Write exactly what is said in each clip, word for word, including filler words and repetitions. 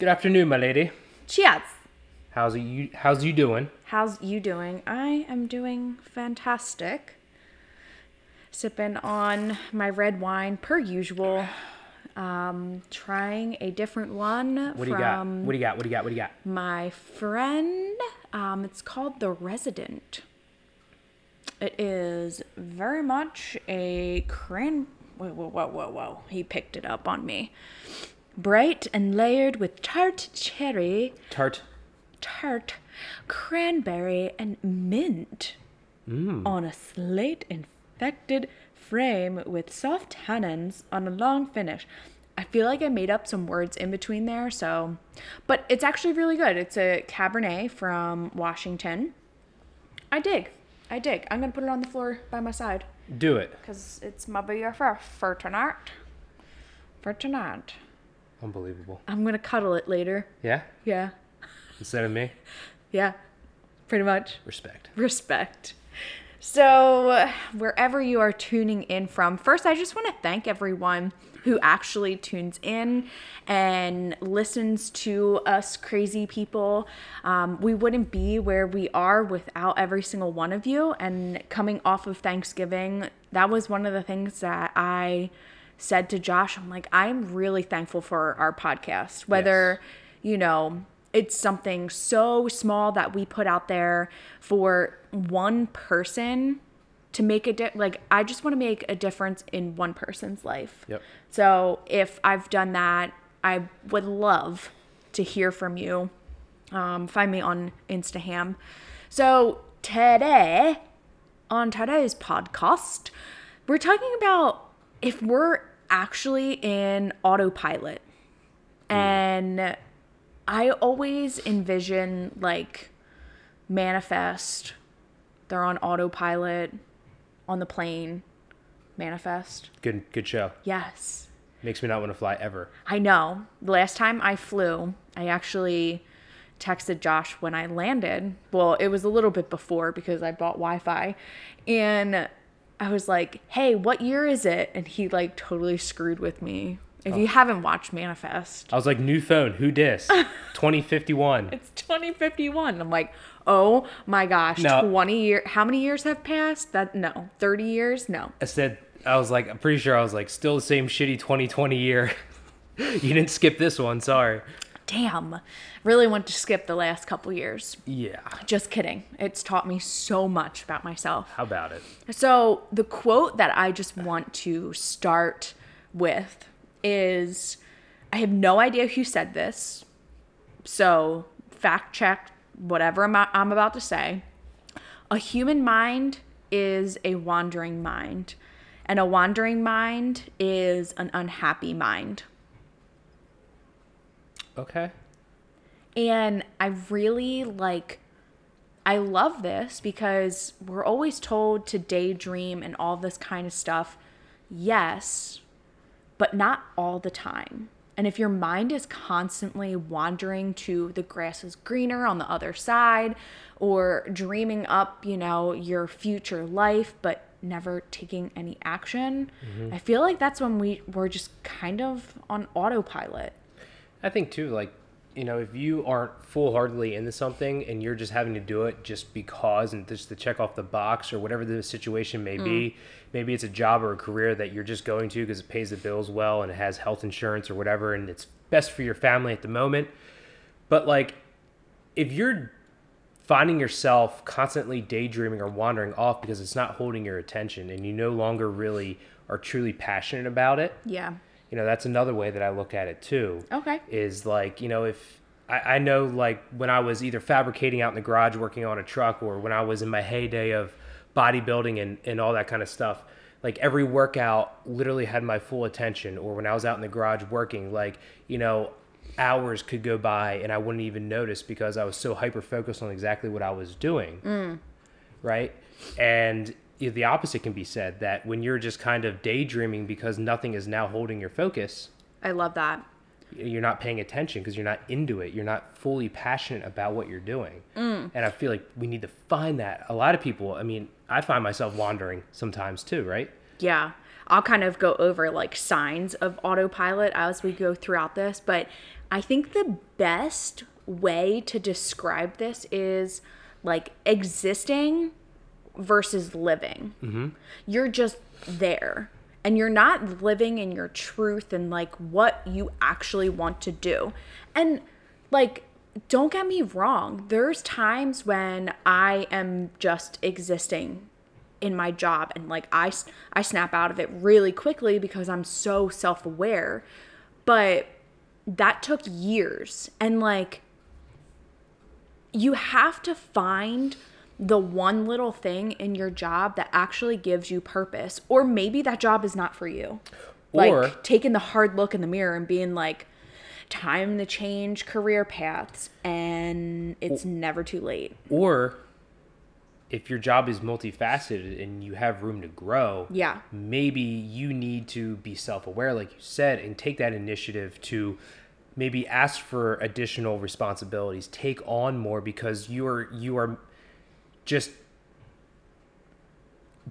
Good afternoon, my lady. Cheers. How's you? How's you doing? How's you doing? I am doing fantastic. Sipping on my red wine per usual. Um, trying a different one. What do you got? What do you got? What do you got? What do you got? My friend. Um, it's called The Resident. It is very much a cran. Whoa, whoa, whoa, whoa, whoa! He picked it up on me. Bright and layered with tart cherry. Tart. Tart, cranberry, and mint mm. on a slate-infected frame with soft tannins on a long finish. I feel like I made up some words in between there, so... But it's actually really good. It's a Cabernet from Washington. I dig. I dig. I'm going to put it on the floor by my side. Do it. Because it's my beer for, for tonight. For tonight. Unbelievable. I'm going to cuddle it later. Yeah? Yeah. Instead of me? Yeah, pretty much. Respect. Respect. So uh, wherever you are tuning in from, first I just want to thank everyone who actually tunes in and listens to us crazy people. Um, we wouldn't be where we are without every single one of you. And coming off of Thanksgiving, that was one of the things that I said to Josh. I'm like, I'm really thankful for our podcast, whether, yes. you know... It's something so small that we put out there for one person to make a di- like I just want to make a difference in one person's life. Yep. So if I've done that, I would love to hear from you. Um, find me on Instagram. So today, on today's podcast, we're talking about if we're actually in autopilot mm. and. I always envision, like, Manifest, they're on autopilot, on the plane, Manifest. Good good show. Yes. Makes me not want to fly ever. I know. The last time I flew, I actually texted Josh when I landed. Well, it was a little bit before because I bought Wi-Fi, and I was like, hey, what year is it? And he, like, totally screwed with me. If oh. you haven't watched Manifest. I was like, new phone, who dis? twenty fifty-one. It's twenty fifty-one. I'm like, oh my gosh, no. twenty years. How many years have passed? That No, thirty years? No. I said, I was like, I'm pretty sure I was like, still the same shitty twenty twenty year. You didn't skip this one, sorry. Damn. Really want to skip the last couple years. Yeah. Just kidding. It's taught me so much about myself. How about it? So the quote that I just want to start with is, I have no idea who said this, so fact check whatever I'm, I'm about to say. A human mind is a wandering mind, and a wandering mind is an unhappy mind. Okay. And I really like, I love this because we're always told to daydream and all this kind of stuff. Yes, but not all the time. And if your mind is constantly wandering to the grass is greener on the other side, or dreaming up, you know, your future life, but never taking any action, mm-hmm. I feel like that's when we, we're just kind of on autopilot. I think too, like, you know, if you aren't full-heartedly into something and you're just having to do it just because and just to check off the box or whatever the situation may mm. be, maybe it's a job or a career that you're just going to because it pays the bills well and it has health insurance or whatever and it's best for your family at the moment. But, like, if you're finding yourself constantly daydreaming or wandering off because it's not holding your attention and you no longer really are truly passionate about it. Yeah. You know, that's another way that I look at it too. Okay. Is like, you know, if I, I know, like, when I was either fabricating out in the garage working on a truck or when I was in my heyday of bodybuilding and, and all that kind of stuff, like every workout literally had my full attention. Or when I was out in the garage working, like, you know, hours could go by and I wouldn't even notice because I was so hyper focused on exactly what I was doing. Mm. Right. And the opposite can be said, that when you're just kind of daydreaming because nothing is now holding your focus. I love that. You're not paying attention because you're not into it. You're not fully passionate about what you're doing. Mm. And I feel like we need to find that. A lot of people, I mean, I find myself wandering sometimes too, right? Yeah. I'll kind of go over like signs of autopilot as we go throughout this, but I think the best way to describe this is like existing versus living. Mm-hmm. You're just there. And you're not living in your truth and, like, what you actually want to do. And, like, don't get me wrong. There's times when I am just existing in my job. And, like, I, I snap out of it really quickly because I'm so self-aware. But that took years. And, like, you have to find the one little thing in your job that actually gives you purpose. Or maybe that job is not for you. Or, like, taking the hard look in the mirror and being like, time to change career paths, and it's or, never too late. Or if your job is multifaceted and you have room to grow, yeah, maybe you need to be self-aware, like you said, and take that initiative to maybe ask for additional responsibilities, take on more, because you are you are just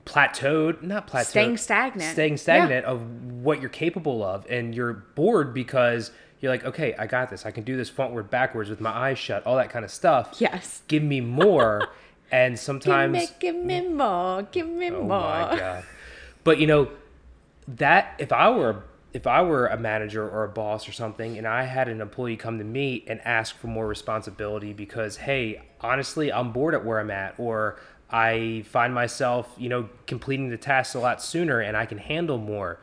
plateaued, not plateaued. Staying stagnant. Staying stagnant yeah. of what you're capable of. And you're bored because you're like, okay, I got this. I can do this frontward, backwards with my eyes shut, all that kind of stuff. Yes. Give me more. And sometimes... Give me, give me more. Give me oh more. Oh my God. But you know, that if I were if I were a manager or a boss or something, and I had an employee come to me and ask for more responsibility because, hey, honestly, I'm bored at where I'm at, or I find myself, you know, completing the tasks a lot sooner and I can handle more.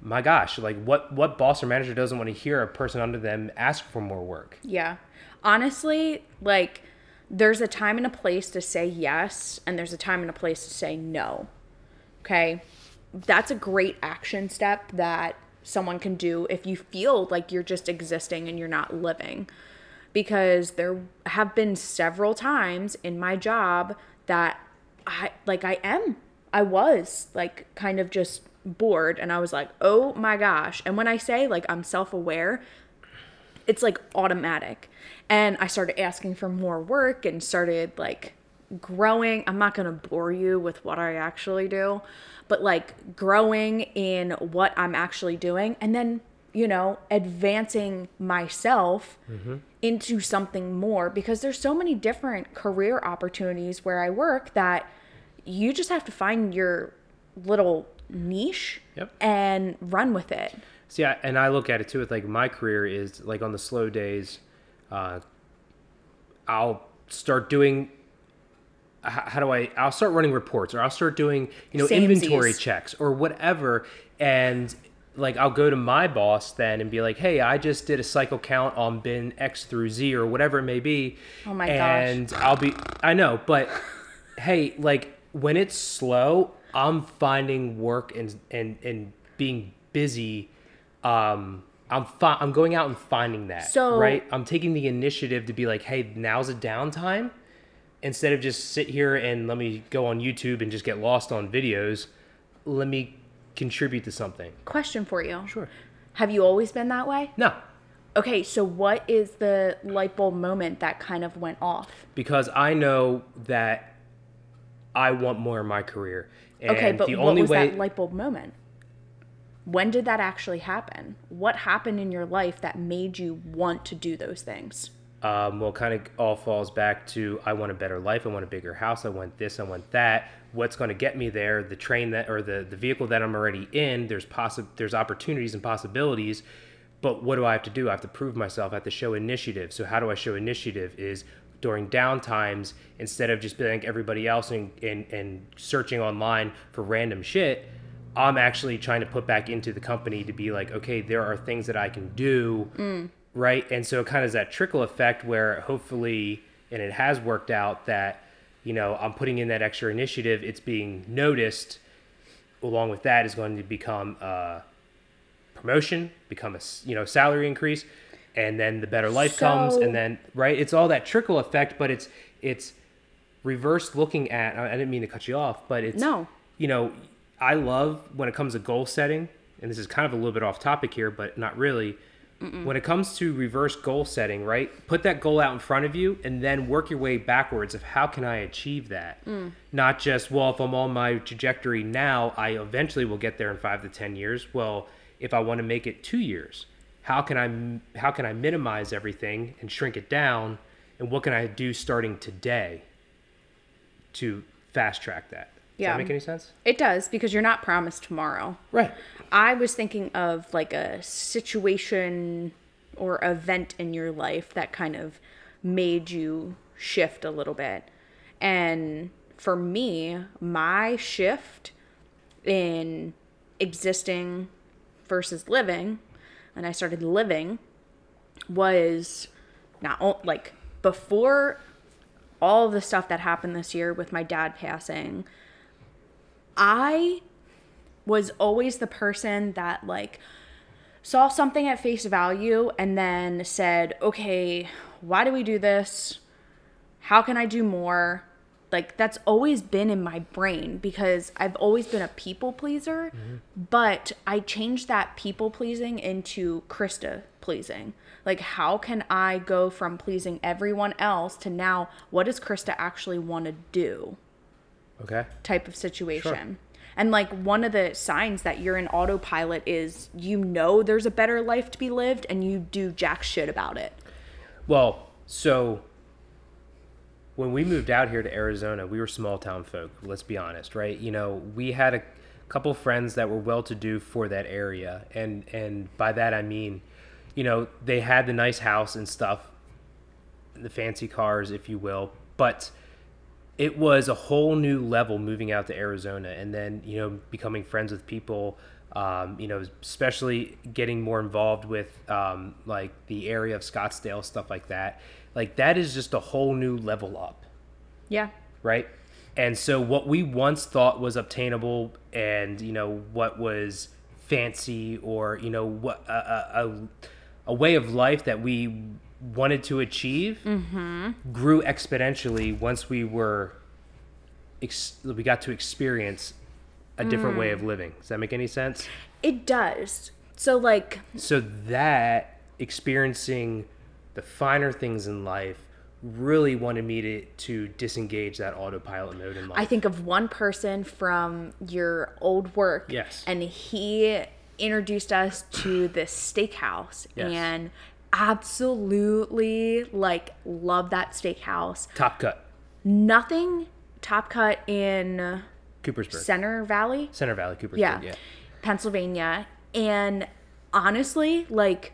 My gosh, like what, what boss or manager doesn't want to hear a person under them ask for more work? Yeah. Honestly, like there's a time and a place to say yes, and there's a time and a place to say no. Okay. That's a great action step that someone can do if you feel like you're just existing and you're not living. Because there have been several times in my job that I like I am, I was like kind of just bored, and I was like, oh my gosh. And when I say like I'm self-aware, it's like automatic. And I started asking for more work and started like growing. I'm not going to bore you with what I actually do, but like growing in what I'm actually doing. And then, you know, advancing myself mm-hmm. into something more, because there's so many different career opportunities where I work that you just have to find your little niche yep. and run with it. See, I, and I look at it too with like my career is like on the slow days, uh, I'll start doing how do I, I'll start running reports, or I'll start doing, you know, Same inventory Z's. checks or whatever. And like I'll go to my boss then and be like, hey, I just did a cycle count on bin X through Z or whatever it may be. Oh my and gosh. And I'll be, I know, but hey, like when it's slow, I'm finding work and, and, and being busy. Um, I'm fi- I'm going out and finding that, so, right? I'm taking the initiative to be like, hey, now's a downtime, instead of just sit here and let me go on YouTube and just get lost on videos. Let me contribute to something. Question for you. Sure. Have you always been that way? No. Okay, so what is the light bulb moment that kind of went off? Because I know that I want more in my career. And okay, but the what only was way... that light bulb moment? When did that actually happen? What happened in your life that made you want to do those things? Um, well, kind of all falls back to I want a better life. I want a bigger house. I want this. I want that. What's going to get me there? The train that, or the, the vehicle that I'm already in. There's possi- There's opportunities and possibilities, but what do I have to do? I have to prove myself. I have to show initiative. So how do I show initiative? Is during downtimes, instead of just being like everybody else and, and, and searching online for random shit, I'm actually trying to put back into the company to be like, okay, there are things that I can do. Mm. Right. And so it kind of is that trickle effect where hopefully, and it has worked out that, you know, I'm putting in that extra initiative. It's being noticed. Along with that is going to become a promotion, become a, you know, salary increase. And then the better life so, comes. And then, right. It's all that trickle effect, but it's, it's reverse looking at, I didn't mean to cut you off, but it's, no. you know, I love when it comes to goal setting, and this is kind of a little bit off topic here, but not really. Mm-mm. When it comes to reverse goal setting, right? Put that goal out in front of you and then work your way backwards of how can I achieve that? Mm. Not just, well, if I'm on my trajectory now, I eventually will get there in five to ten years. Well, if I want to make it two years, how can I how can I minimize everything and shrink it down, and what can I do starting today to fast track that? Does yeah. that make any sense? It does, because you're not promised tomorrow. Right. I was thinking of like a situation or event in your life that kind of made you shift a little bit. And for me, my shift in existing versus living, and I started living, was not like before all the stuff that happened this year with my dad passing. I was always the person that like saw something at face value and then said, okay, why do we do this? How can I do more? Like, that's always been in my brain because I've always been a people pleaser, mm-hmm. but I changed that people pleasing into Krista pleasing. Like, how can I go from pleasing everyone else to now, what does Krista actually want to do? Okay. Type of situation. Sure. And like one of the signs that you're in autopilot is you know there's a better life to be lived and you do jack shit about it. Well, so when we moved out here to Arizona, we were small town folk, let's be honest, right? You know, we had a couple friends that were well-to-do for that area. And, and by that I mean, you know, they had the nice house and stuff, the fancy cars, if you will, but it was a whole new level moving out to Arizona and then, you know, becoming friends with people, um, you know, especially getting more involved with um, like the area of Scottsdale, stuff like that. Like that is just a whole new level up. Yeah. Right. And so what we once thought was obtainable and, you know, what was fancy or, you know, what a, a, a way of life that we wanted to achieve mm-hmm. grew exponentially once we were ex- we got to experience a different mm. way of living. Does that make any sense? It does. So like so that experiencing the finer things in life really wanted me to, to disengage that autopilot mode in life. I think of one person from your old work. Yes. And he introduced us to this steakhouse. Yes. And absolutely like love that steakhouse. Top Cut. Nothing Top Cut in Coopersburg. Center Valley. Center Valley, Coopersburg, yeah. yeah. Pennsylvania. And honestly, like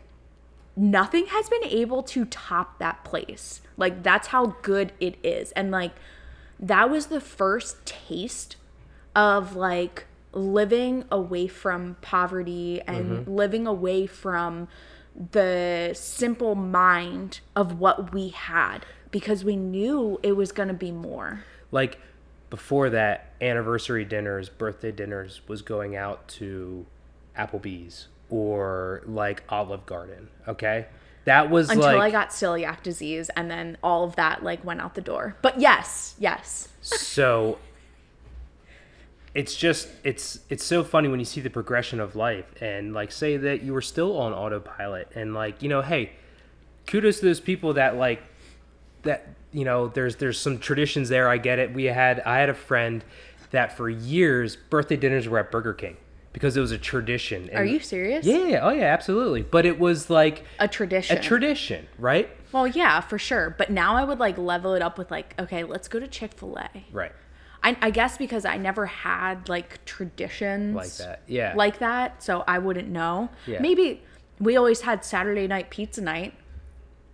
nothing has been able to top that place. Like that's how good it is. And like that was the first taste of like living away from poverty and mm-hmm. living away from the simple mind of what we had, because we knew it was going to be more. Like before that, anniversary dinners, birthday dinners was going out to Applebee's or like Olive Garden. Okay. That was until like, I got celiac disease and then all of that like went out the door. But yes, yes. So it's just, it's it's so funny when you see the progression of life and like say that you were still on autopilot and like, you know, hey, kudos to those people that like, that, you know, there's there's some traditions there. I get it. We had, I had a friend that for years, birthday dinners were at Burger King because it was a tradition. And are you serious? Yeah. Oh yeah, absolutely. But it was like a tradition, a tradition, right? Well, yeah, for sure. But now I would like level it up with like, okay, let's go to Chick-fil-A. Right. I, I guess because I never had like traditions like that, yeah, like that, so I wouldn't know. Yeah. Maybe we always had Saturday night pizza night.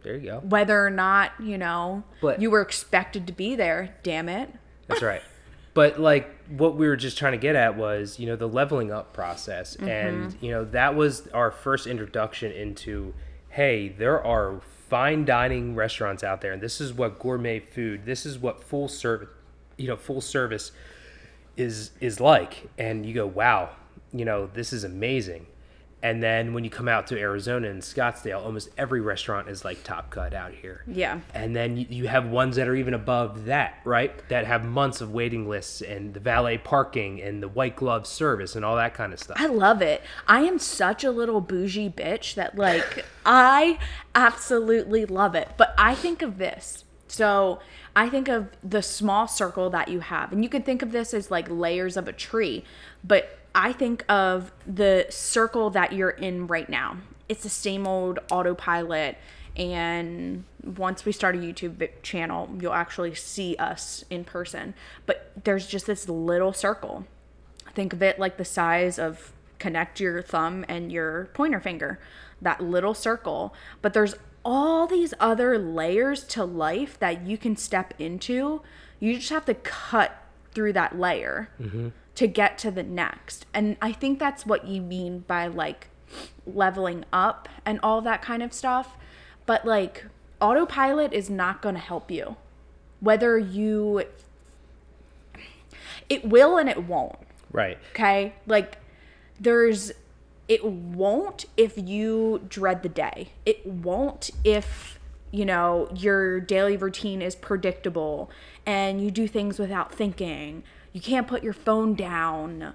There you go. Whether or not you know, but you were expected to be there. Damn it. That's right. But like what we were just trying to get at was, you know, the leveling up process, mm-hmm. and you know that was our first introduction into, hey, there are fine dining restaurants out there, and this is what gourmet food, this is what full service. you know, full service is, is like, and you go, wow, you know, this is amazing. And then when you come out to Arizona and Scottsdale, almost every restaurant is like Top Cut out here. Yeah. And then you have ones that are even above that, right? That have months of waiting lists and the valet parking and the white glove service and all that kind of stuff. I love it. I am such a little bougie bitch that like, I absolutely love it. But I think of this. So I think of the small circle that you have, and you can think of this as like layers of a tree, but I think of the circle that you're in right now. it's the same old autopilot. And once we start a YouTube channel, you'll actually see us in person. But there's just this little circle. Think of it like the size of, connect your thumb and your pointer finger, that little circle. But there's all these other layers to life that you can step into. You just have to cut through that layer mm-hmm. to get to the next. And I think that's what you mean by like leveling up and all that kind of stuff. But like autopilot is not going to help you. Whether you, it will and it won't. Right. Okay. Like there's, it won't if you dread the day. It won't if, you know, your daily routine is predictable and you do things without thinking. You can't put your phone down.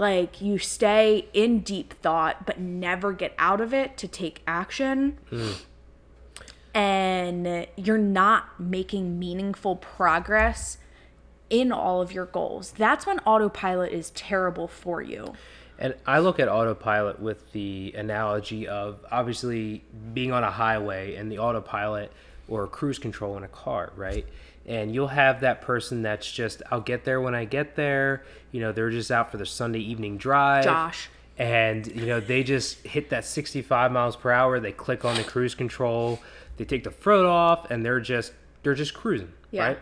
Like you stay in deep thought but never get out of it to take action. Mm. And you're not making meaningful progress in all of your goals. That's when autopilot is terrible for you. And I look at autopilot with the analogy of obviously being on a highway and the autopilot or cruise control in a car, right? And you'll have that person that's just, I'll get there when I get there. You know, they're just out for their Sunday evening drive. Josh. And, you know, they just hit that sixty-five miles per hour. They click on the cruise control. They take the foot off and they're just, they're just cruising, yeah. right?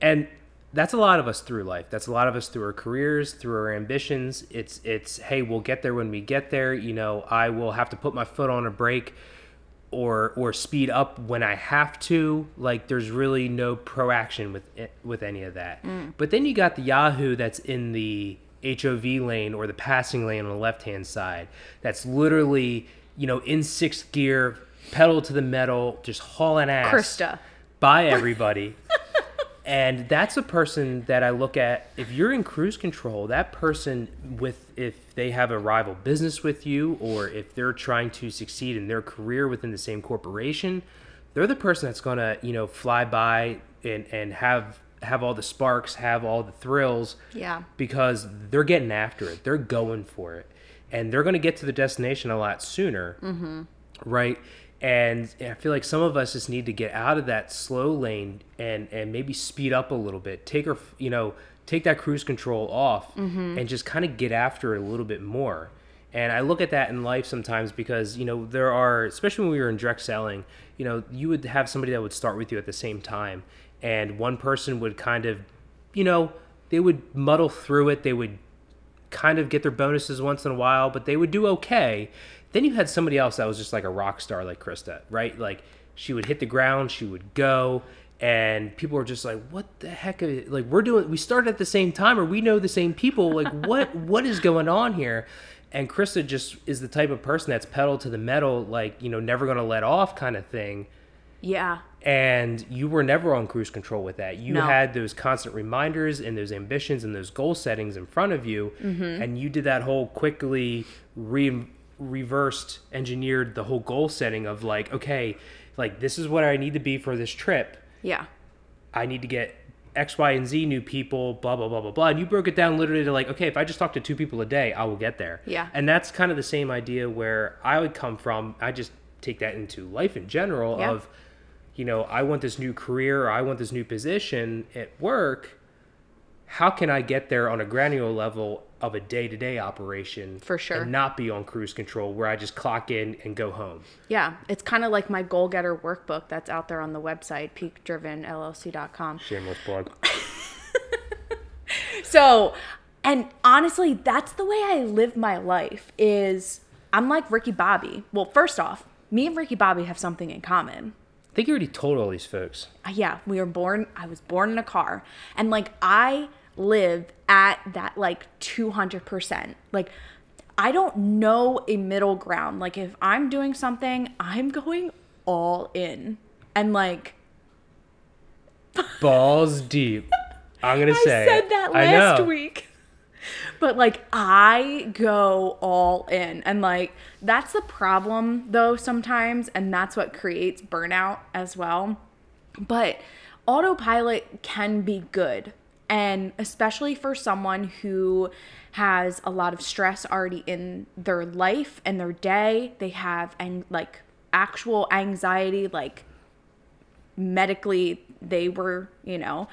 And that's a lot of us through life. That's a lot of us through our careers, through our ambitions. It's, it's hey, we'll get there when we get there. You know, I will have to put my foot on a brake or or speed up when I have to. Like, there's really no proaction with it, with any of that. Mm. But then you got the Yahoo that's in the H O V lane or the passing lane on the left-hand side. That's literally, you know, in sixth gear, pedal to the metal, just hauling ass. Krista. By everybody. And that's a person that I look at, if you're in cruise control, that person with, if they have a rival business with you or if they're trying to succeed in their career within the same corporation, they're the person that's going to, you know, fly by and, and have, have all the sparks, have all the thrills. Yeah. Because they're getting after it. They're going for it. And they're going to get to the destination a lot sooner. Mm-hmm. Right. And I feel like some of us just need to get out of that slow lane and, and maybe speed up a little bit. Take our, you know, take that cruise control off mm-hmm. and just kind of get after it a little bit more. And I look at that in life sometimes because, you know, there are, especially when we were in direct selling, you know, you would have somebody that would start with you at the same time. And one person would kind of, you know, they would muddle through it. They would kind of get their bonuses once in a while, but they would do okay. Then you had somebody else that was just like a rock star like Krista, right? Like she would hit the ground, she would go, and people were just like, what the heck? Like we're doing, we started at the same time or we know the same people. Like what? What is going on here? And Krista just is the type of person that's pedal to the metal, like, you know, never going to let off kind of thing. Yeah. And you were never on cruise control with that. You no. had those constant reminders and those ambitions and those goal settings in front of you. Mm-hmm. And you did that whole quickly re- reversed engineered the whole goal setting of like, okay, like this is what I need to be for this trip. Yeah. I need to get X, Y, and Z new people, blah, blah, blah, blah, blah. And you broke it down literally to like, okay, if I just talk to two people a day, I will get there. Yeah. And that's kind of the same idea where I would come from. I just take that into life in general yeah. of, you know, I want this new career or I want this new position at work. How can I get there on a granular level of a day-to-day operation for sure and not be on cruise control where I just clock in and go home? Yeah. It's kind of like my goal getter workbook that's out there on the website, peak driven l l c dot com. Shameless plug. So, and honestly, that's the way I live my life is I'm like Ricky Bobby. Well, first off, me and Ricky Bobby have something in common. I think you already told all these folks. Uh, yeah. We were born, I was born in a car and like I live at that like two hundred percent. Like I don't know a middle ground. Like if I'm doing something, I'm going all in and like balls deep. I'm going to say I said that last week. But like I go all in and like that's the problem though sometimes and that's what creates burnout as well. But autopilot can be good. And especially for someone who has a lot of stress already in their life and their day, they have and like actual anxiety, like medically they were, you know.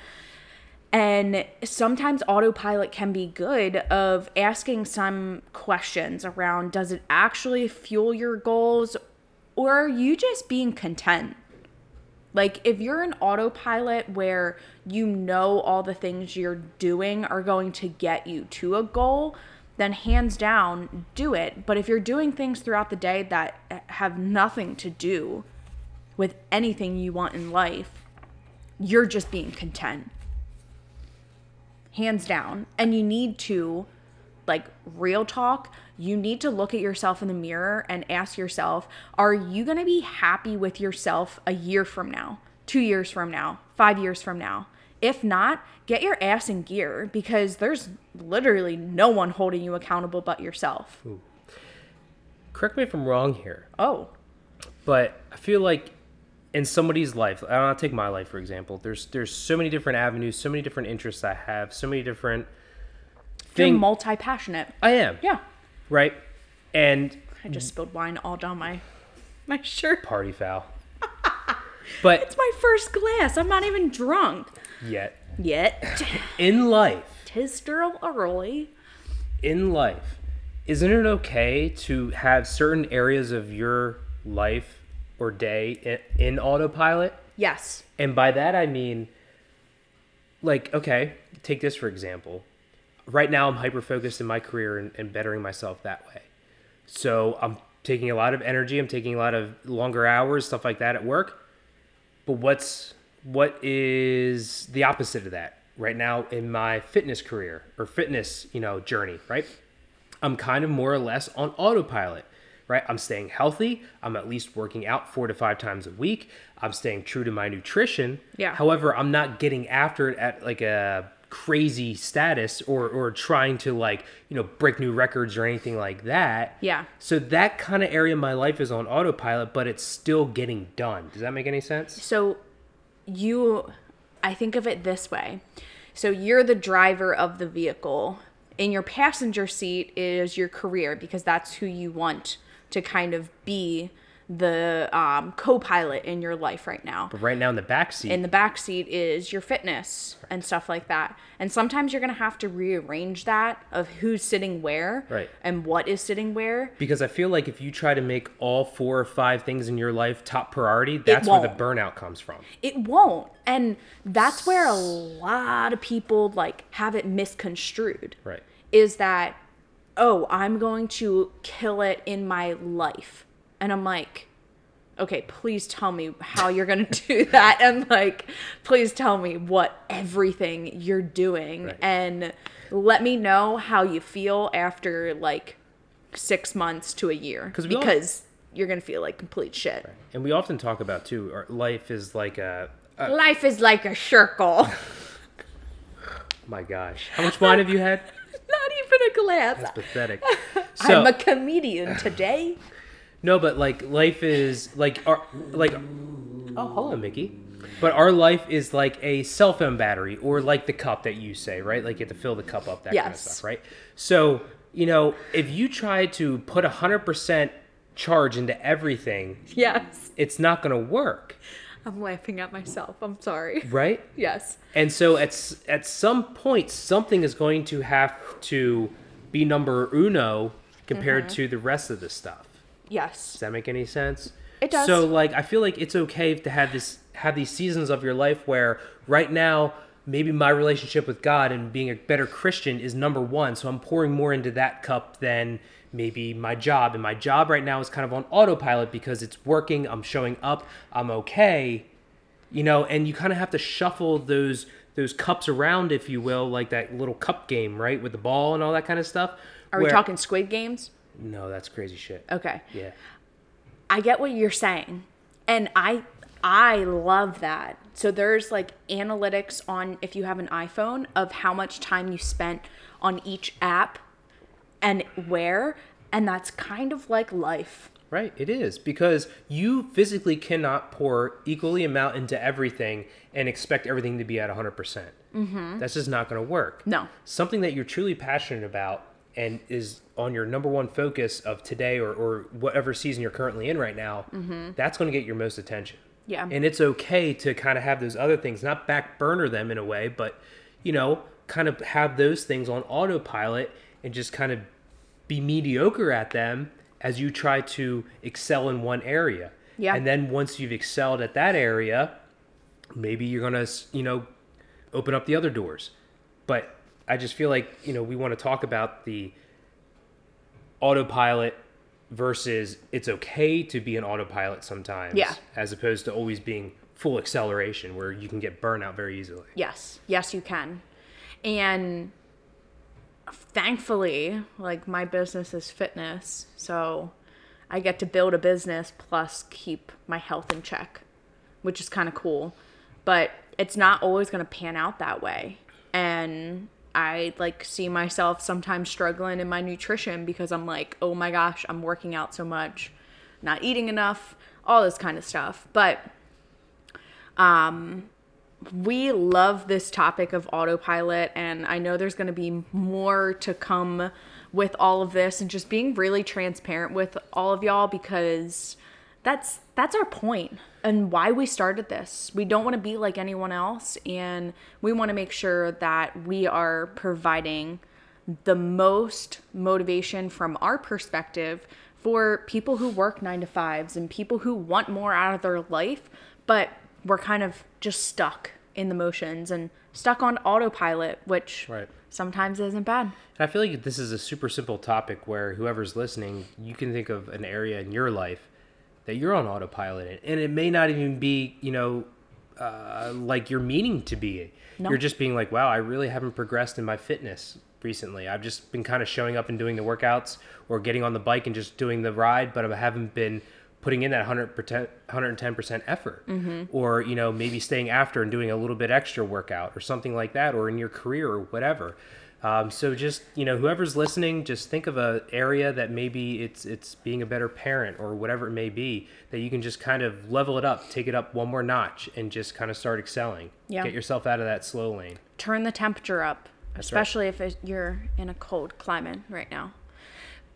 And sometimes autopilot can be good of asking some questions around, does it actually fuel your goals, or are you just being content? Like, if you're an autopilot where you know all the things you're doing are going to get you to a goal, then hands down, do it. But if you're doing things throughout the day that have nothing to do with anything you want in life, you're just being content. Hands down. And you need to, like, real talk, you need to look at yourself in the mirror and ask yourself, are you going to be happy with yourself a year from now, two years from now, five years from now? If not, get your ass in gear, because there's literally no one holding you accountable but yourself. Ooh. Correct me if I'm wrong here. Oh. But I feel like in somebody's life, I'll take my life, for example, there's there's so many different avenues, so many different interests I have, so many different things. You're multi-passionate. I am. Yeah. Right? And I just spilled wine all down my my shirt. Party foul. But it's my first glass. I'm not even drunk. Yet. Yet. In life. Tis still early. In life, isn't it okay to have certain areas of your life or day in, in autopilot? Yes. And by that I mean, like, okay, take this for example. Right now, I'm hyper-focused in my career and, and bettering myself that way. So I'm taking a lot of energy. I'm taking a lot of longer hours, stuff like that at work. But what's what is the opposite of that right now in my fitness career or fitness, you know, journey, right? I'm kind of more or less on autopilot, right? I'm staying healthy. I'm at least working out four to five times a week. I'm staying true to my nutrition. Yeah. However, I'm not getting after it at like a crazy status or or trying to, like, you know, break new records or anything like that. Yeah. So that kind of area of my life is on autopilot, but it's still getting done. Does that make any sense? So you, I think of it this way. So you're the driver of the vehicle. In your passenger seat is your career, because that's who you want to kind of be the um, co-pilot in your life right now. But right now in the backseat. In the backseat is your fitness, right, and stuff like that. And sometimes you're going to have to rearrange that of who's sitting where, right, and what is sitting where. Because I feel like if you try to make all four or five things in your life top priority, that's where the burnout comes from. It won't. And that's where a lot of people, like, have it misconstrued. Right. Is that, oh, I'm going to kill it in my life. And I'm like, okay, please tell me how you're going to do that. And, like, please tell me what everything you're doing. Right. And let me know how you feel after, like, six months to a year. Because often, you're going to feel like complete shit. Right. And we often talk about, too, our life is like a... a life is like a circle. My gosh. How much wine have you had? Not even a glass. That's pathetic. So, I'm a comedian today. No, but, like, life is, like, our, like, oh, hello, Mickey. But our life is like a cell phone battery, or like the cup that you say, right? Like, you have to fill the cup up, that yes. kind of stuff, right? So, you know, if you try to put one hundred percent charge into everything, yes, it's not going to work. I'm laughing at myself. I'm sorry. Right? Yes. And so at, at some point, something is going to have to be number uno compared mm-hmm. to the rest of the stuff. Yes. Does that make any sense? It does. So, like, I feel like it's okay to have this, have these seasons of your life where right now, maybe my relationship with God and being a better Christian is number one. So I'm pouring more into that cup than maybe my job. And my job right now is kind of on autopilot because it's working. I'm showing up. I'm okay. You know, and you kind of have to shuffle those, those cups around, if you will, like that little cup game, right? With the ball and all that kind of stuff. Are where- we talking Squid Games? No, that's crazy shit. Okay. Yeah. I get what you're saying. And I I love that. So there's, like, analytics on, if you have an iPhone, of how much time you spent on each app and where. And that's kind of like life. Right, it is, because you physically cannot pour equally amount into everything and expect everything to be at one hundred percent. Mm-hmm. That's just not going to work. No. Something that you're truly passionate about and is on your number one focus of today or, or whatever season you're currently in right now, mm-hmm. that's going to get your most attention. Yeah. And it's okay to kind of have those other things, not back burner them in a way, but, you know, kind of have those things on autopilot and just kind of be mediocre at them as you try to excel in one area. Yeah. And then once you've excelled at that area, maybe you're going to, you know, open up the other doors. But I just feel like, you know, we want to talk about the autopilot versus it's okay to be an autopilot sometimes. Yeah. As opposed to always being full acceleration where you can get burnout very easily. Yes. Yes, you can. And thankfully, like, my business is fitness, so I get to build a business plus keep my health in check, which is kind of cool. But it's not always going to pan out that way. And I, like, see myself sometimes struggling in my nutrition because I'm like, oh my gosh, I'm working out so much, not eating enough, all this kind of stuff. But um we love this topic of autopilot, and I know there's going to be more to come with all of this and just being really transparent with all of y'all, because that's that's our point and why we started this. We don't want to be like anyone else, and we want to make sure that we are providing the most motivation from our perspective for people who work nine to fives and people who want more out of their life, but we're kind of just stuck in the motions and stuck on autopilot, which right. sometimes isn't bad. And I feel like this is a super simple topic where whoever's listening, you can think of an area in your life that you're on autopilot in. And it may not even be, you know, uh, like you're meaning to be. No. You're just being like, wow, I really haven't progressed in my fitness recently. I've just been kind of showing up and doing the workouts or getting on the bike and just doing the ride, but I haven't been putting in that one hundred percent, one hundred ten percent effort, mm-hmm. or, you know, maybe staying after and doing a little bit extra workout or something like that, or in your career or whatever. Um, so just, you know, whoever's listening, just think of a area that maybe it's, it's being a better parent or whatever it may be, that you can just kind of level it up, take it up one more notch and just kind of start excelling. Yeah. Get yourself out of that slow lane. Turn the temperature up, That's especially right. if it, you're in a cold climate right now.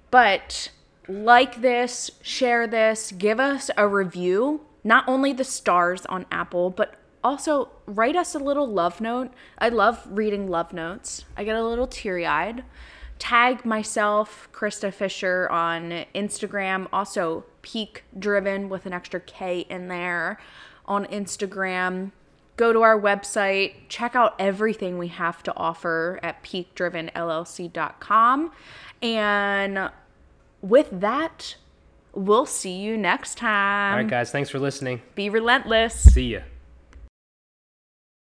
But like this, share this, give us a review, not only the stars on Apple, but also write us a little love note. I love reading love notes. I get a little teary-eyed. Tag myself, Krista Fisher, on Instagram, also Peak Driven with an extra K in there on Instagram. Go to our website, check out everything we have to offer at peak driven l l c dot com, and with that, we'll see you next time. All right, guys. Thanks for listening. Be relentless. See ya.